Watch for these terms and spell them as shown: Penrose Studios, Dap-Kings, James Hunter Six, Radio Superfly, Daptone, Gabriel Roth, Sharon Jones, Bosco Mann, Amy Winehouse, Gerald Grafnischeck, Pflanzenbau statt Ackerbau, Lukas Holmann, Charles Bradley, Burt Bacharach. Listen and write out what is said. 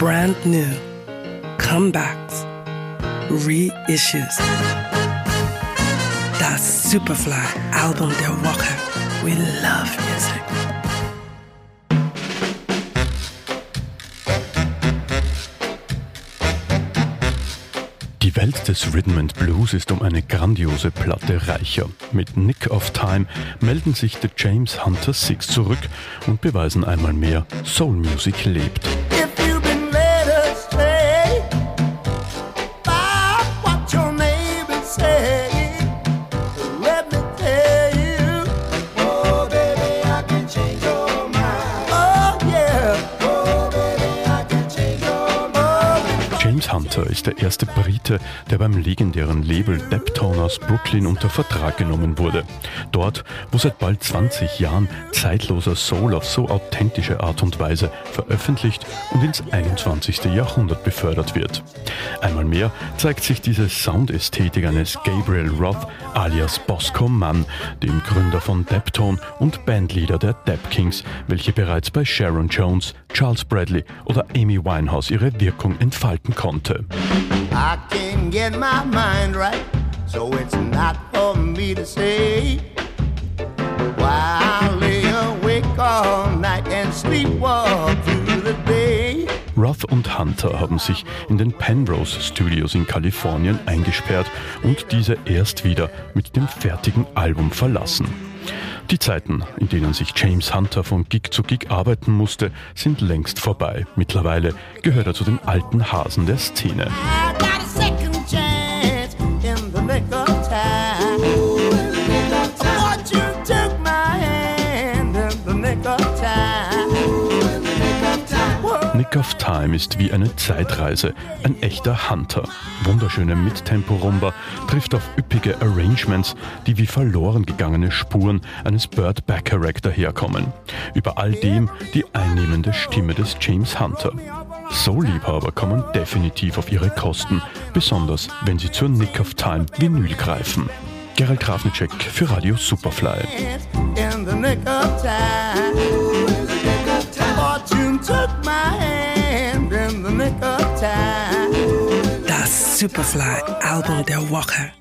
brand new, comebacks, reissues. Das Superfly-Album der Woche. We love music. Die Welt des Rhythm and Blues ist um eine grandiose Platte reicher. Mit Nick of Time melden sich The James Hunter Six zurück und beweisen einmal mehr, Soul Music lebt. Ist der erste Brite, der beim legendären Label Daptone aus Brooklyn unter Vertrag genommen wurde. Dort, wo seit bald 20 Jahren zeitloser Soul auf so authentische Art und Weise veröffentlicht und ins 21. Jahrhundert befördert wird. Einmal mehr zeigt sich diese Soundästhetik eines Gabriel Roth alias Bosco Mann, dem Gründer von Daptone und Bandleader der Dap-Kings, welche bereits bei Sharon Jones, Charles Bradley oder Amy Winehouse ihre Wirkung entfalten konnte. I can't get my mind right, so it's not for me to say why I lay awake all night and sleepwalk through the day. Roth und Hunter haben sich in den Penrose Studios in Kalifornien eingesperrt und diese erst wieder mit dem fertigen Album verlassen. Die Zeiten, in denen sich James Hunter von Gig zu Gig arbeiten musste, sind längst vorbei. Mittlerweile gehört er zu den alten Hasen der Szene. Nick of Time ist wie eine Zeitreise, ein echter Hunter. Wunderschöne Mittempo-Rumba trifft auf üppige Arrangements, die wie verloren gegangene Spuren eines Burt Bacharach daherkommen. Über all dem die einnehmende Stimme des James Hunter. Soul-Liebhaber kommen definitiv auf ihre Kosten, besonders wenn sie zur Nick of Time Vinyl greifen. Gerald Grafnischeck für Radio Superfly. Das Superfly-Album der Woche.